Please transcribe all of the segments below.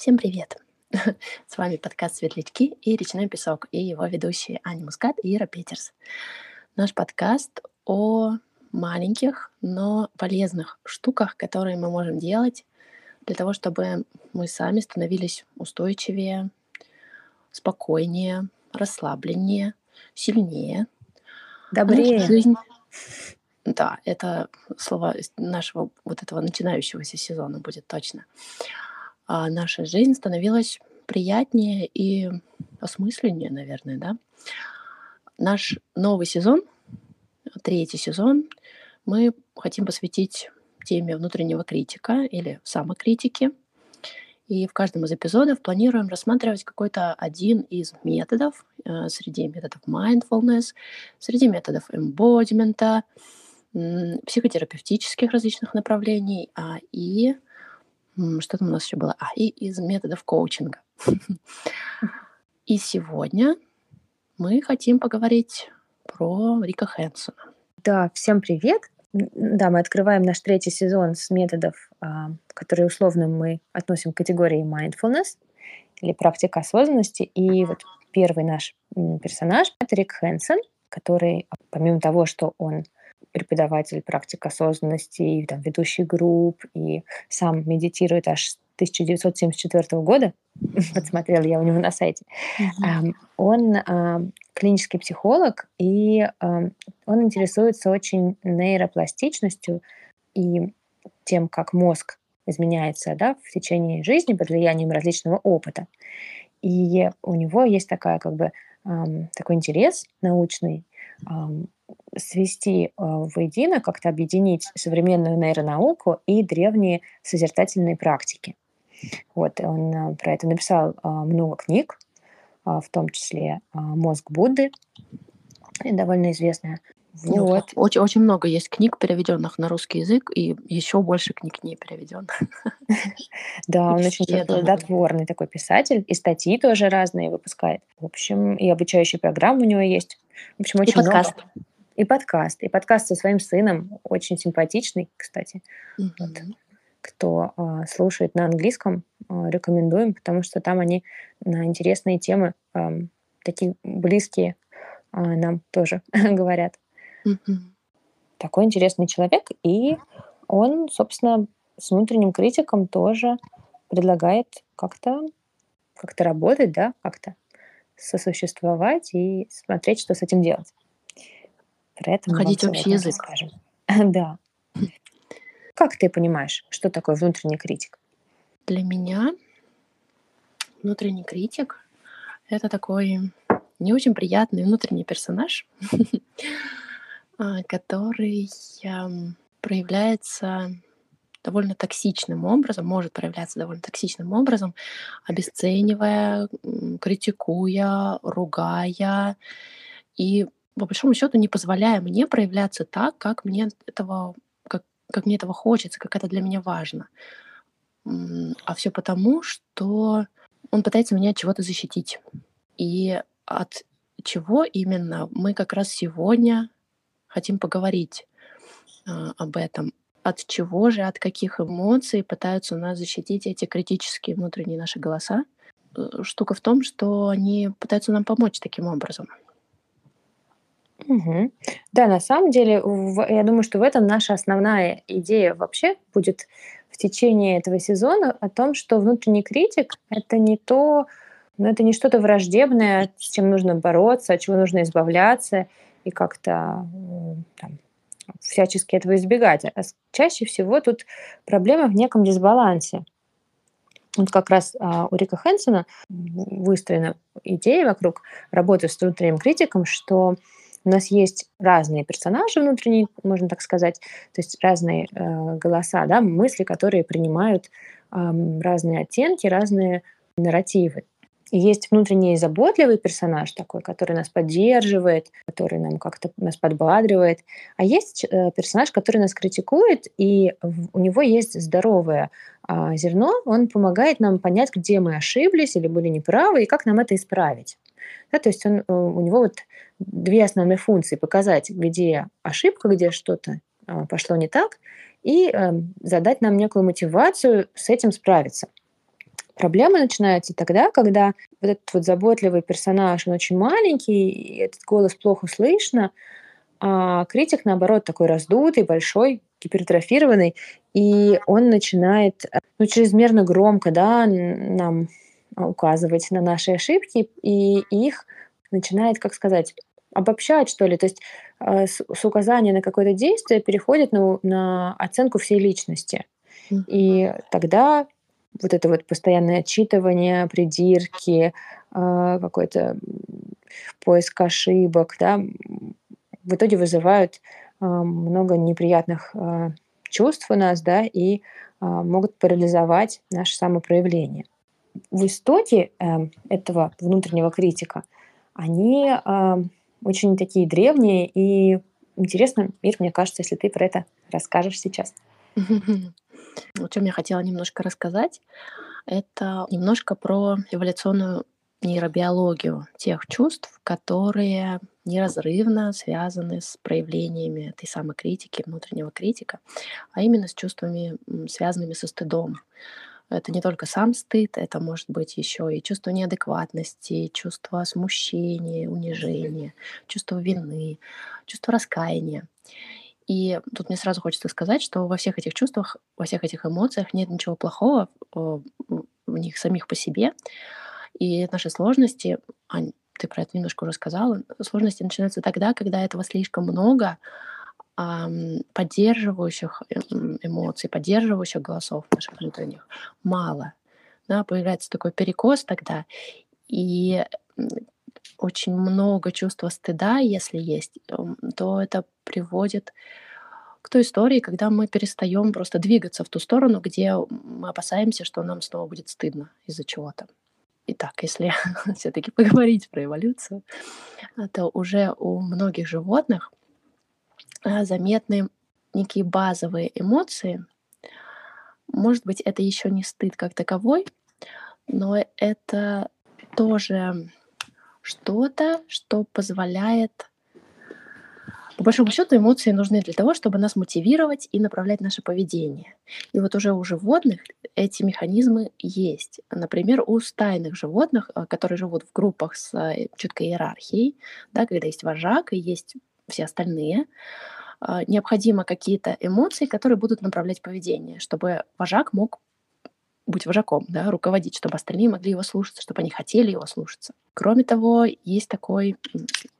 Всем привет! С вами подкаст «Светлячки» и «Речной песок» и его ведущие Аня Мускат и Ира Петерс. Наш подкаст о маленьких, но полезных штуках, которые мы можем делать для того, чтобы мы сами становились устойчивее, спокойнее, расслабленнее, сильнее. Добрее. Жизнь... Да, это слово нашего вот этого начинающегося сезона будет точно. А наша жизнь становилась приятнее и осмысленнее, наверное, да. Наш новый сезон, третий сезон, мы хотим посвятить теме внутреннего критика или самокритики. И в каждом из эпизодов планируем рассматривать какой-то один из методов, среди методов mindfulness, среди методов embodiment, психотерапевтических различных направлений, и что там у нас еще было? И из методов коучинга. И сегодня мы хотим поговорить про Рика Хэнсона. Да, всем привет. Да, мы открываем наш третий сезон с методов, которые условно мы относим к категории mindfulness или практика осознанности. И вот первый наш персонаж — это Рик Хэнсон, который, помимо того, что он преподаватель практик осознанности, и, там, ведущий групп, и сам медитирует аж с 1974 года, подсмотрела я у него на сайте, он клинический психолог, и он интересуется очень нейропластичностью и тем, как мозг изменяется, да, в течение жизни под влиянием различного опыта. И у него есть такая, как бы, такой интерес научный, свести воедино, как-то объединить современную нейронауку и древние созерцательные практики. Вот, он про это написал много книг, в том числе «Мозг Будды», довольно известная. Вот. Очень, очень много есть книг, переведенных на русский язык, и еще больше книг не переведенных. Да, он очень плодотворный такой писатель, и статьи тоже разные выпускает. В общем, и обучающие программы у него есть. В общем, очень много. И подкаст со своим сыном, очень симпатичный, кстати. Mm-hmm. Вот. Кто слушает на английском, рекомендуем, потому что там они на интересные темы, такие близкие, нам тоже говорят. Mm-hmm. Такой интересный человек, и он, собственно, с внутренним критиком тоже предлагает как-то работать, да, как-то сосуществовать и смотреть, что с этим делать. Находить общий язык. Скажем. Да. Как ты понимаешь, что такое внутренний критик? Для меня внутренний критик — это такой не очень приятный внутренний персонаж, который проявляется довольно токсичным образом, может проявляться довольно токсичным образом, обесценивая, критикуя, ругая и по большому счету не позволяя мне проявляться так, как мне этого хочется, как это для меня важно. А все потому, что он пытается меня от чего-то защитить. И от чего именно мы как раз сегодня хотим поговорить об этом. От чего же, от каких эмоций пытаются нас защитить эти критические внутренние наши голоса? Штука в том, что они пытаются нам помочь таким образом. Угу. Да, на самом деле, я думаю, что в этом наша основная идея вообще будет в течение этого сезона о том, что внутренний критик — это не то, это не что-то враждебное, с чем нужно бороться, от чего нужно избавляться и как-то там, всячески этого избегать. А чаще всего тут проблема в неком дисбалансе. Вот как раз у Рика Хэнсона выстроена идея вокруг работы с внутренним критиком, что у нас есть разные персонажи внутренние, можно так сказать, то есть разные голоса, да, мысли, которые принимают разные оттенки, разные нарративы. И есть внутренний заботливый персонаж такой, который нас поддерживает, который нам как-то нас подбадривает. А есть персонаж, который нас критикует, и у него есть здоровое зерно, он помогает нам понять, где мы ошиблись или были неправы, и как нам это исправить. Да, то есть у него вот две основные функции: показать, где ошибка, где что-то пошло не так, и задать нам некую мотивацию с этим справиться. Проблема начинается тогда, когда вот этот вот заботливый персонаж, он очень маленький, и этот голос плохо слышно, а критик, наоборот, такой раздутый, большой, гипертрофированный, и он начинает чрезмерно громко нам указывать на наши ошибки, и их начинает, обобщать, что ли. То есть с указания на какое-то действие переходит на оценку всей личности. И тогда вот это вот постоянное отчитывание, придирки, какой-то поиск ошибок, в итоге вызывают много неприятных чувств у нас, и могут парализовать наше самопроявление. В истоке этого внутреннего критика они очень такие древние, и интересно, Ир, мне кажется, если ты про это расскажешь сейчас. О чем я хотела немножко рассказать, это немножко про эволюционную нейробиологию тех чувств, которые неразрывно связаны с проявлениями этой самой критики, внутреннего критика, а именно с чувствами, связанными со стыдом. Это не только сам стыд, это может быть еще и чувство неадекватности, чувство смущения, унижения, чувство вины, чувство раскаяния. И тут мне сразу хочется сказать, что во всех этих чувствах, во всех этих эмоциях нет ничего плохого в них самих по себе. И наши сложности, Ань, ты про это немножко уже сказала, сложности начинаются тогда, когда этого слишком много, поддерживающих эмоций, поддерживающих голосов наших внутренних мало. Появляется такой перекос тогда, и очень много чувства стыда, если есть, то это приводит к той истории, когда мы перестаем просто двигаться в ту сторону, где мы опасаемся, что нам снова будет стыдно из-за чего-то. Итак, если все-таки поговорить про эволюцию, то уже у многих животных заметны некие базовые эмоции. Может быть, это еще не стыд как таковой, но это тоже что-то, что позволяет... По большому счету, эмоции нужны для того, чтобы нас мотивировать и направлять наше поведение. И вот уже у животных эти механизмы есть. Например, у стайных животных, которые живут в группах с четкой иерархией, когда есть вожак и есть все остальные, необходимо какие-то эмоции, которые будут направлять поведение, чтобы вожак мог быть вожаком, руководить, чтобы остальные могли его слушаться, чтобы они хотели его слушаться. Кроме того, есть такой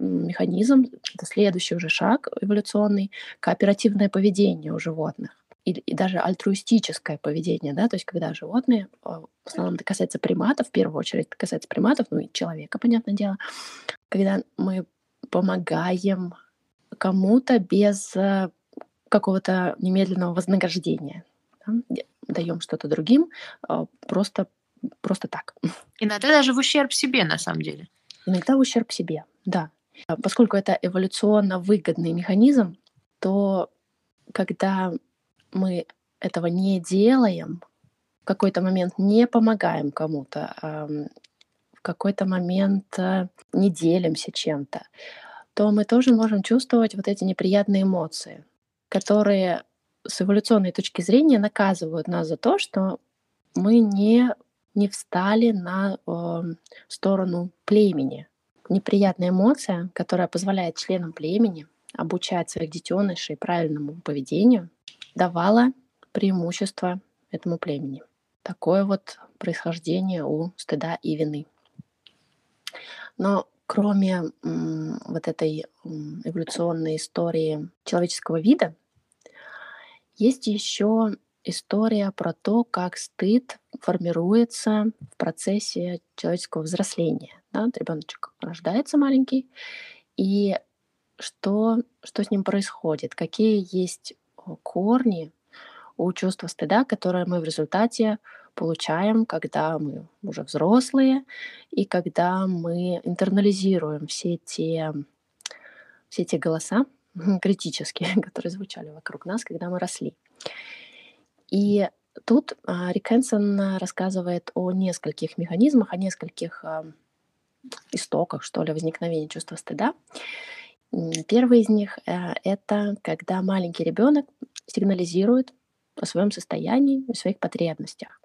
механизм, это следующий уже шаг эволюционный, кооперативное поведение у животных. И даже альтруистическое поведение, то есть когда животные, в основном это касается приматов, в первую очередь это касается приматов, и человека, понятное дело, когда мы помогаем кому-то без какого-то немедленного вознаграждения. Даем что-то другим просто так. Иногда даже в ущерб себе, на самом деле. Иногда в ущерб себе, да. Поскольку это эволюционно выгодный механизм, то когда мы этого не делаем, в какой-то момент не помогаем кому-то, в какой-то момент не делимся чем-то, то мы тоже можем чувствовать вот эти неприятные эмоции, которые с эволюционной точки зрения наказывают нас за то, что мы не встали на сторону племени. Неприятная эмоция, которая позволяет членам племени обучать своих детенышей правильному поведению, давала преимущество этому племени. Такое вот происхождение у стыда и вины. Но кроме вот этой эволюционной истории человеческого вида, есть еще история про то, как стыд формируется в процессе человеческого взросления. Ребеночек рождается маленький, и что с ним происходит? Какие есть корни у чувства стыда, которое мы в результате получаем, когда мы уже взрослые, и когда мы интернализируем все те голоса, критические, которые звучали вокруг нас, когда мы росли. И тут Рик Хэнсон рассказывает о нескольких механизмах, о нескольких истоках, что ли, возникновения чувства стыда. Первый из них — это когда маленький ребенок сигнализирует о своем состоянии и своих потребностях.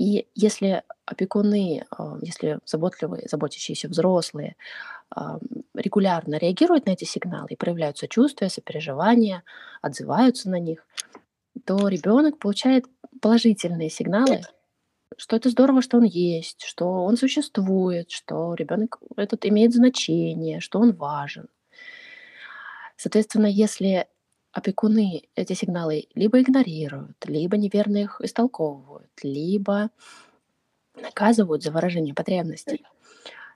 И если опекуны, если заботливые, заботящиеся взрослые регулярно реагируют на эти сигналы и проявляют сочувствие, сопереживание, отзываются на них, то ребенок получает положительные сигналы, что это здорово, что он есть, что он существует, что ребенок этот имеет значение, что он важен. Соответственно, если опекуны эти сигналы либо игнорируют, либо неверно их истолковывают, либо наказывают за выражение потребностей,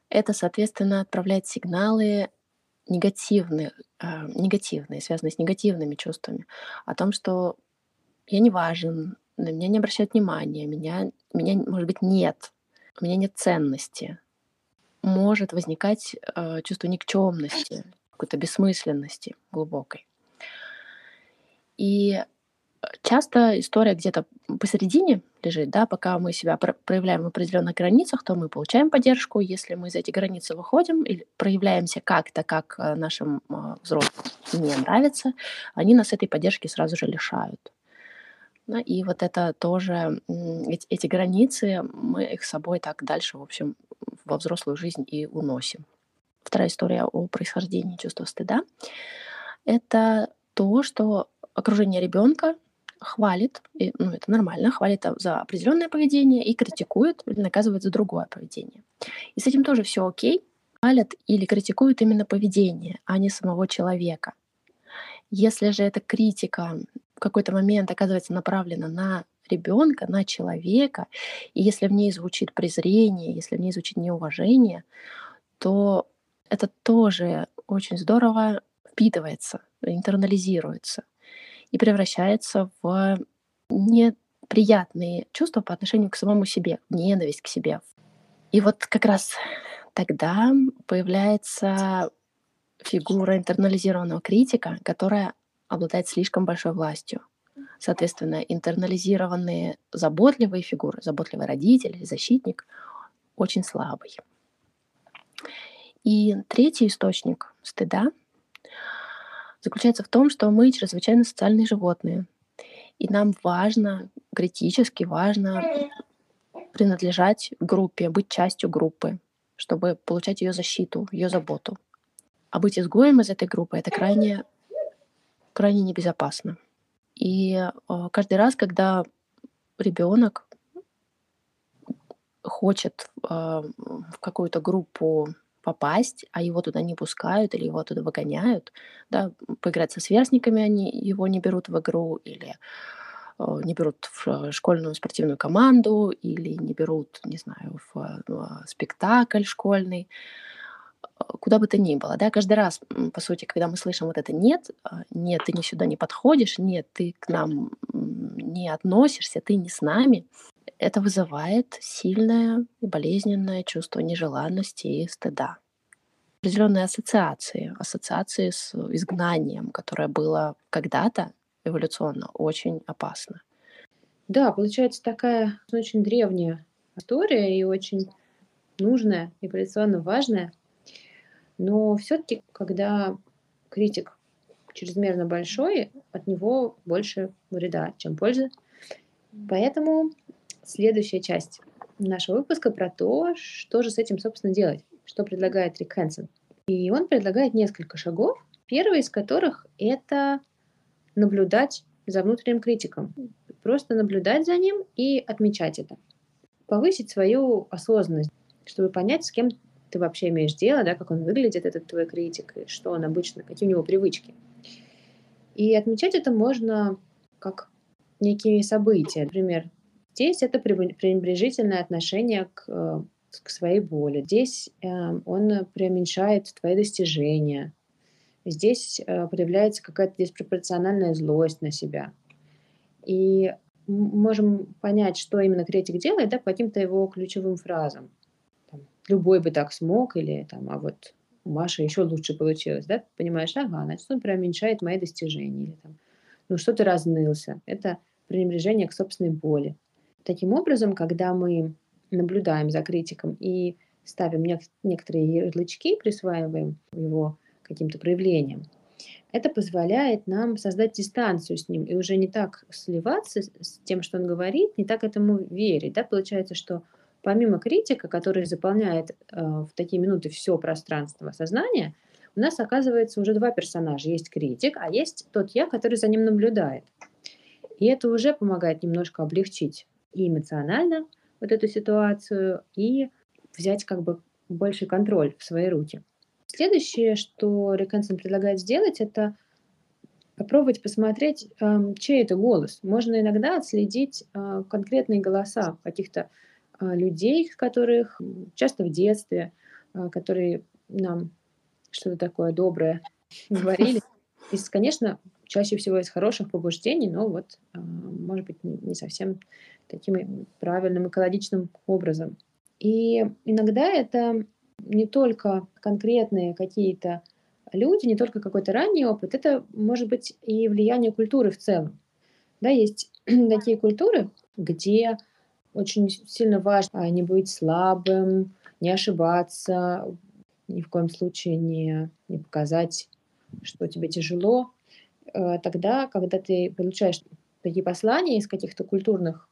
это, соответственно, отправляет сигналы негативные, связанные с негативными чувствами, о том, что я не важен, на меня не обращают внимания, меня, может быть, нет, у меня нет ценности. Может возникать чувство никчемности, какой-то бессмысленности глубокой. И часто история где-то посередине лежит, да, пока мы себя проявляем в определенных границах, то мы получаем поддержку. Если мы за эти границы выходим и проявляемся как-то, как нашим взрослым не нравится, они нас этой поддержки сразу же лишают. Ну, и вот это тоже, эти границы, мы их с собой так дальше, в общем, во взрослую жизнь и уносим. Вторая история о происхождении чувства стыда — это то, что окружение ребенка хвалит, и, ну, это нормально, хвалит за определенное поведение и критикует или наказывает за другое поведение. И с этим тоже все окей. Хвалят или критикуют именно поведение, а не самого человека. Если же эта критика в какой-то момент оказывается направлена на ребенка, на человека, и если в ней звучит презрение, если в ней звучит неуважение, то это тоже очень здорово впитывается, интернализируется и превращается в неприятные чувства по отношению к самому себе, ненависть к себе. И вот как раз тогда появляется фигура интернализированного критика, которая обладает слишком большой властью. Соответственно, интернализированные заботливые фигуры, заботливый родитель, защитник, очень слабый. И третий источник стыда заключается в том, что мы чрезвычайно социальные животные. И нам важно, критически важно принадлежать группе, быть частью группы, чтобы получать ее защиту, ее заботу. А быть изгоем из этой группы — это крайне небезопасно. И каждый раз, когда ребенок хочет в какую-то группу попасть, а его туда не пускают или его туда выгоняют, да, поиграть со сверстниками, они его не берут в игру или не берут в школьную спортивную команду или не берут, не знаю, в спектакль школьный, куда бы то ни было, да, каждый раз, по сути, когда мы слышим вот это «нет, ты сюда не подходишь», «нет, ты к нам не относишься», «ты не с нами», это вызывает сильное и болезненное чувство нежеланности и стыда. Определенные ассоциации с изгнанием, которое было когда-то эволюционно очень опасно. Да, получается такая очень древняя история и очень нужная, и эволюционно важная. Но все-таки, когда критик чрезмерно большой, от него больше вреда, чем пользы. Поэтому следующая часть нашего выпуска про то, что же с этим, собственно, делать, что предлагает Рик Хэнсон. И он предлагает несколько шагов, первый из которых — это наблюдать за внутренним критиком. Просто наблюдать за ним и отмечать это. Повысить свою осознанность, чтобы понять, с кем ты вообще имеешь дело, да, как он выглядит, этот твой критик, и что он обычно, какие у него привычки. И отмечать это можно как некие события. Например, здесь это пренебрежительное отношение к своей боли. Здесь он преуменьшает твои достижения. Здесь проявляется какая-то диспропорциональная злость на себя. И можем понять, что именно критик делает, да, по каким-то его ключевым фразам. Любой бы так смог, или там, а вот у Маши еще лучше получилось, да, понимаешь, ага, значит, он преуменьшает мои достижения, или там, ну что ты разнылся, это пренебрежение к собственной боли. Таким образом, когда мы наблюдаем за критиком и ставим некоторые ярлычки, присваиваем его каким-то проявлением, это позволяет нам создать дистанцию с ним и уже не так сливаться с тем, что он говорит, не так этому верить. Да? Получается, что помимо критика, который заполняет в такие минуты все пространство сознания, у нас оказывается уже два персонажа. Есть критик, а есть тот я, который за ним наблюдает. И это уже помогает немножко облегчить и эмоционально вот эту ситуацию, и взять как бы больший контроль в свои руки. Следующее, что Рик Хэнсон предлагает сделать, это попробовать посмотреть, чей это голос. Можно иногда отследить конкретные голоса каких-то людей, которых часто в детстве, которые нам что-то такое доброе говорили. И, конечно, чаще всего из хороших побуждений, но вот, может быть, не совсем таким правильным, экологичным образом. И иногда это не только конкретные какие-то люди, не только какой-то ранний опыт, это может быть и влияние культуры в целом. Да, есть такие культуры, где очень сильно важно не быть слабым, не ошибаться, ни в коем случае не показать, что тебе тяжело. Тогда, когда ты получаешь такие послания из каких-то культурных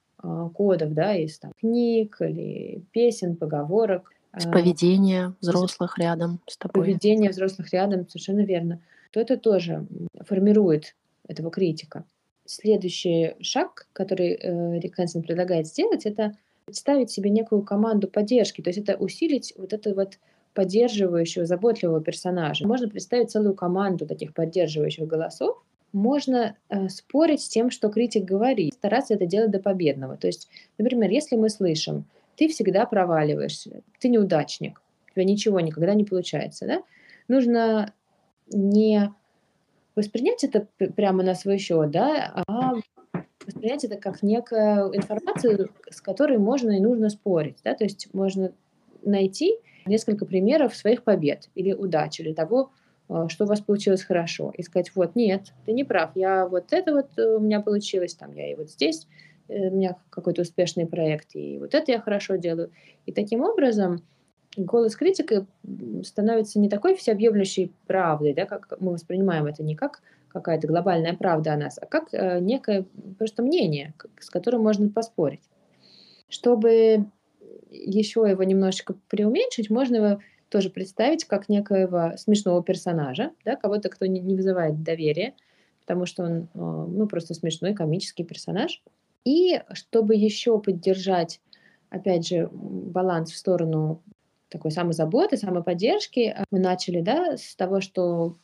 кодов, да, из там, книг или песен, поговорок. С поведения взрослых рядом с тобой. Поведение взрослых рядом, совершенно верно. То это тоже формирует этого критика. Следующий шаг, который Рик Хэнсон предлагает сделать, это представить себе некую команду поддержки. То есть это усилить вот это вот поддерживающего, заботливого персонажа. Можно представить целую команду таких поддерживающих голосов. Можно спорить с тем, что критик говорит, стараться это делать до победного. То есть, например, если мы слышим: ты всегда проваливаешься, ты неудачник, у тебя ничего никогда не получается, да? Нужно не воспринять это прямо на свой счет, да, а воспринять это как некую информацию, с которой можно и нужно спорить. Да? То есть можно найти несколько примеров своих побед или удач, или того, что у вас получилось хорошо, и сказать: вот, нет, ты не прав, я вот это вот у меня получилось, там, я и вот здесь, у меня какой-то успешный проект, и вот это я хорошо делаю. И таким образом голос критика становится не такой всеобъемлющей правдой, да, как мы воспринимаем это не как какая-то глобальная правда о нас, а как некое просто мнение, с которым можно поспорить. Чтобы еще его немножечко преуменьшить, можно его тоже представить как некоего смешного персонажа, да, кого-то, кто не вызывает доверия, потому что он просто смешной, комический персонаж. И чтобы еще поддержать, опять же, баланс в сторону такой самозаботы, самоподдержки, мы начали, да, с того, что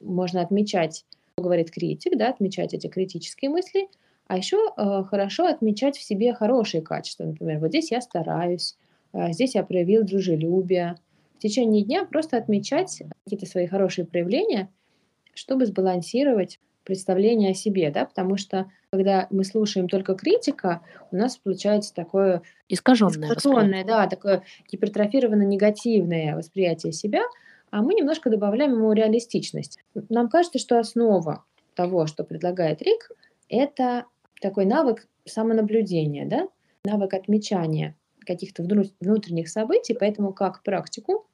можно отмечать, что говорит критик, да, отмечать эти критические мысли, а еще хорошо отмечать в себе хорошие качества. Например, вот здесь я стараюсь, здесь я проявил дружелюбие. В течение дня просто отмечать какие-то свои хорошие проявления, чтобы сбалансировать представление о себе, да, потому что когда мы слушаем только критика, у нас получается такое искаженное, да, такое гипертрофированно-негативное восприятие себя, а мы немножко добавляем ему реалистичность. Нам кажется, что основа того, что предлагает Рик, это такой навык самонаблюдения, да, навык отмечания каких-то внутренних событий, поэтому как практику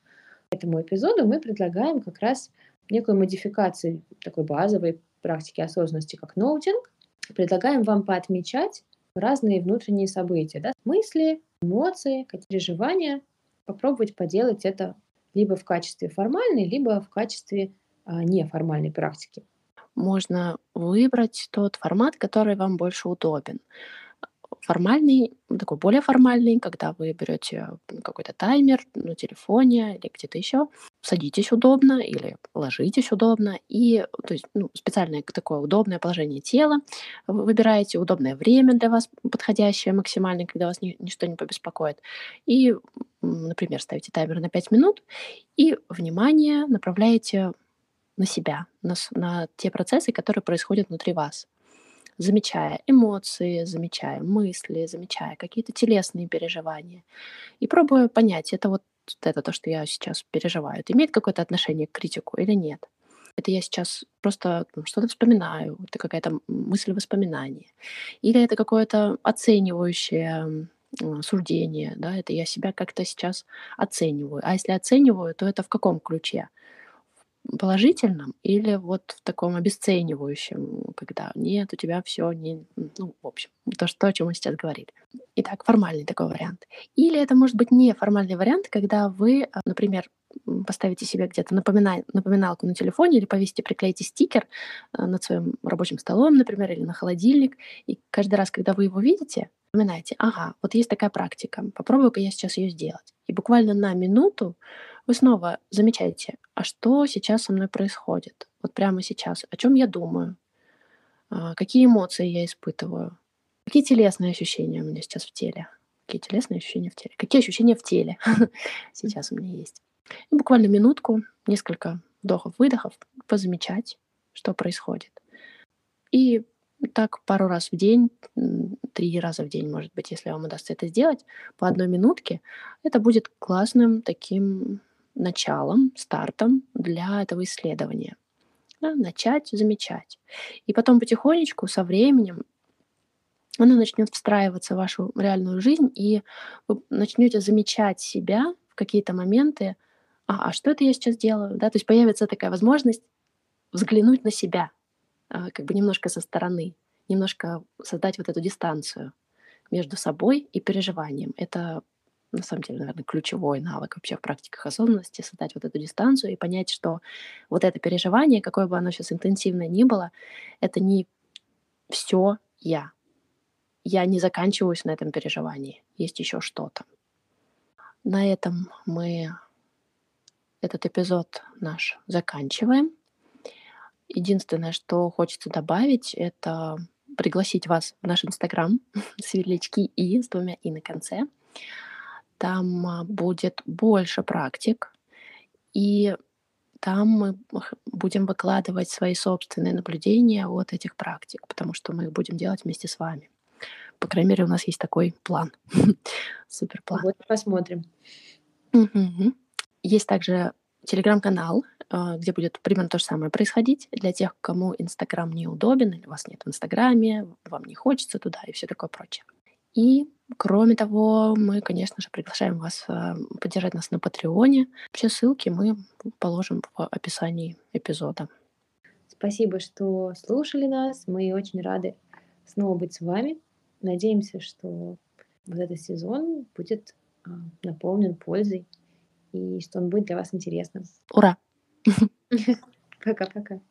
этому эпизоду мы предлагаем как раз некую модификацию такой базовой практики осознанности, как ноутинг. Предлагаем вам поотмечать разные внутренние события, да? Мысли, эмоции, какие-то переживания. Попробовать поделать это либо в качестве формальной, либо в качестве неформальной практики. Можно выбрать тот формат, который вам больше удобен. Формальный, такой более формальный, когда вы берете какой-то таймер на телефоне или где-то еще, садитесь удобно или ложитесь удобно, и то есть, специальное такое удобное положение тела, выбираете удобное время для вас, подходящее максимально, когда вас ничто не побеспокоит, и, например, ставите таймер на 5 минут, и внимание направляете на себя, на те процессы, которые происходят внутри вас. Замечая эмоции, замечая мысли, замечая какие-то телесные переживания. И пробую понять, это то, что я сейчас переживаю, это имеет какое-то отношение к критику или нет. Это я сейчас просто что-то вспоминаю, это какая-то мысль-воспоминание. Или это какое-то оценивающее суждение, да, это я себя как-то сейчас оцениваю. А если оцениваю, то это в каком ключе? положительном или вот в таком обесценивающем, когда нет, у тебя все не... Ну, в общем, то, о чем мы сейчас говорили. Итак, формальный такой вариант. Или это может быть неформальный вариант, когда вы, например, поставите себе где-то напоминалку на телефоне или повесите, приклеите стикер над своим рабочим столом, например, или на холодильник, и каждый раз, когда вы его видите, вспоминайте, ага, вот есть такая практика, попробую-ка я сейчас ее сделать. И буквально на минуту вы снова замечаете, а что сейчас со мной происходит, вот прямо сейчас, о чем я думаю, какие эмоции я испытываю, какие телесные ощущения у меня сейчас в теле, какие ощущения в теле сейчас у меня есть. И буквально минутку, несколько вдохов-выдохов, позамечать, что происходит. И так пару раз в день, 3 раза в день, может быть, если вам удастся это сделать, по 1 минутке, это будет классным таким началом, стартом для этого исследования. Да, начать замечать. И потом потихонечку, со временем, оно начнет встраиваться в вашу реальную жизнь, и вы начнете замечать себя в какие-то моменты, а что это я сейчас делаю? Да? То есть появится такая возможность взглянуть на себя, как бы немножко со стороны, немножко создать вот эту дистанцию между собой и переживанием. Это, на самом деле, наверное, ключевой навык вообще в практиках осознанности, создать вот эту дистанцию и понять, что вот это переживание, какое бы оно сейчас интенсивное ни было, это не все я. Я не заканчиваюсь на этом переживании. Есть еще что-то. На этом мы этот эпизод наш заканчиваем. Единственное, что хочется добавить, это пригласить вас в наш Инстаграм svetlyachkiipesak с 2 «и» на конце. Там будет больше практик, и там мы будем выкладывать свои собственные наблюдения от этих практик, потому что мы их будем делать вместе с вами. По крайней мере, у нас есть такой план. Суперплан. Вот посмотрим. Есть также телеграм-канал, где будет примерно то же самое происходить. Для тех, кому Инстаграм неудобен, или вас нет в Инстаграме, вам не хочется туда и все такое прочее. И, кроме того, мы, конечно же, приглашаем вас поддержать нас на Патреоне. Все ссылки мы положим в описании эпизода. Спасибо, что слушали нас. Мы очень рады снова быть с вами. Надеемся, что вот этот сезон будет наполнен пользой и что он будет для вас интересным. Ура! Пока-пока.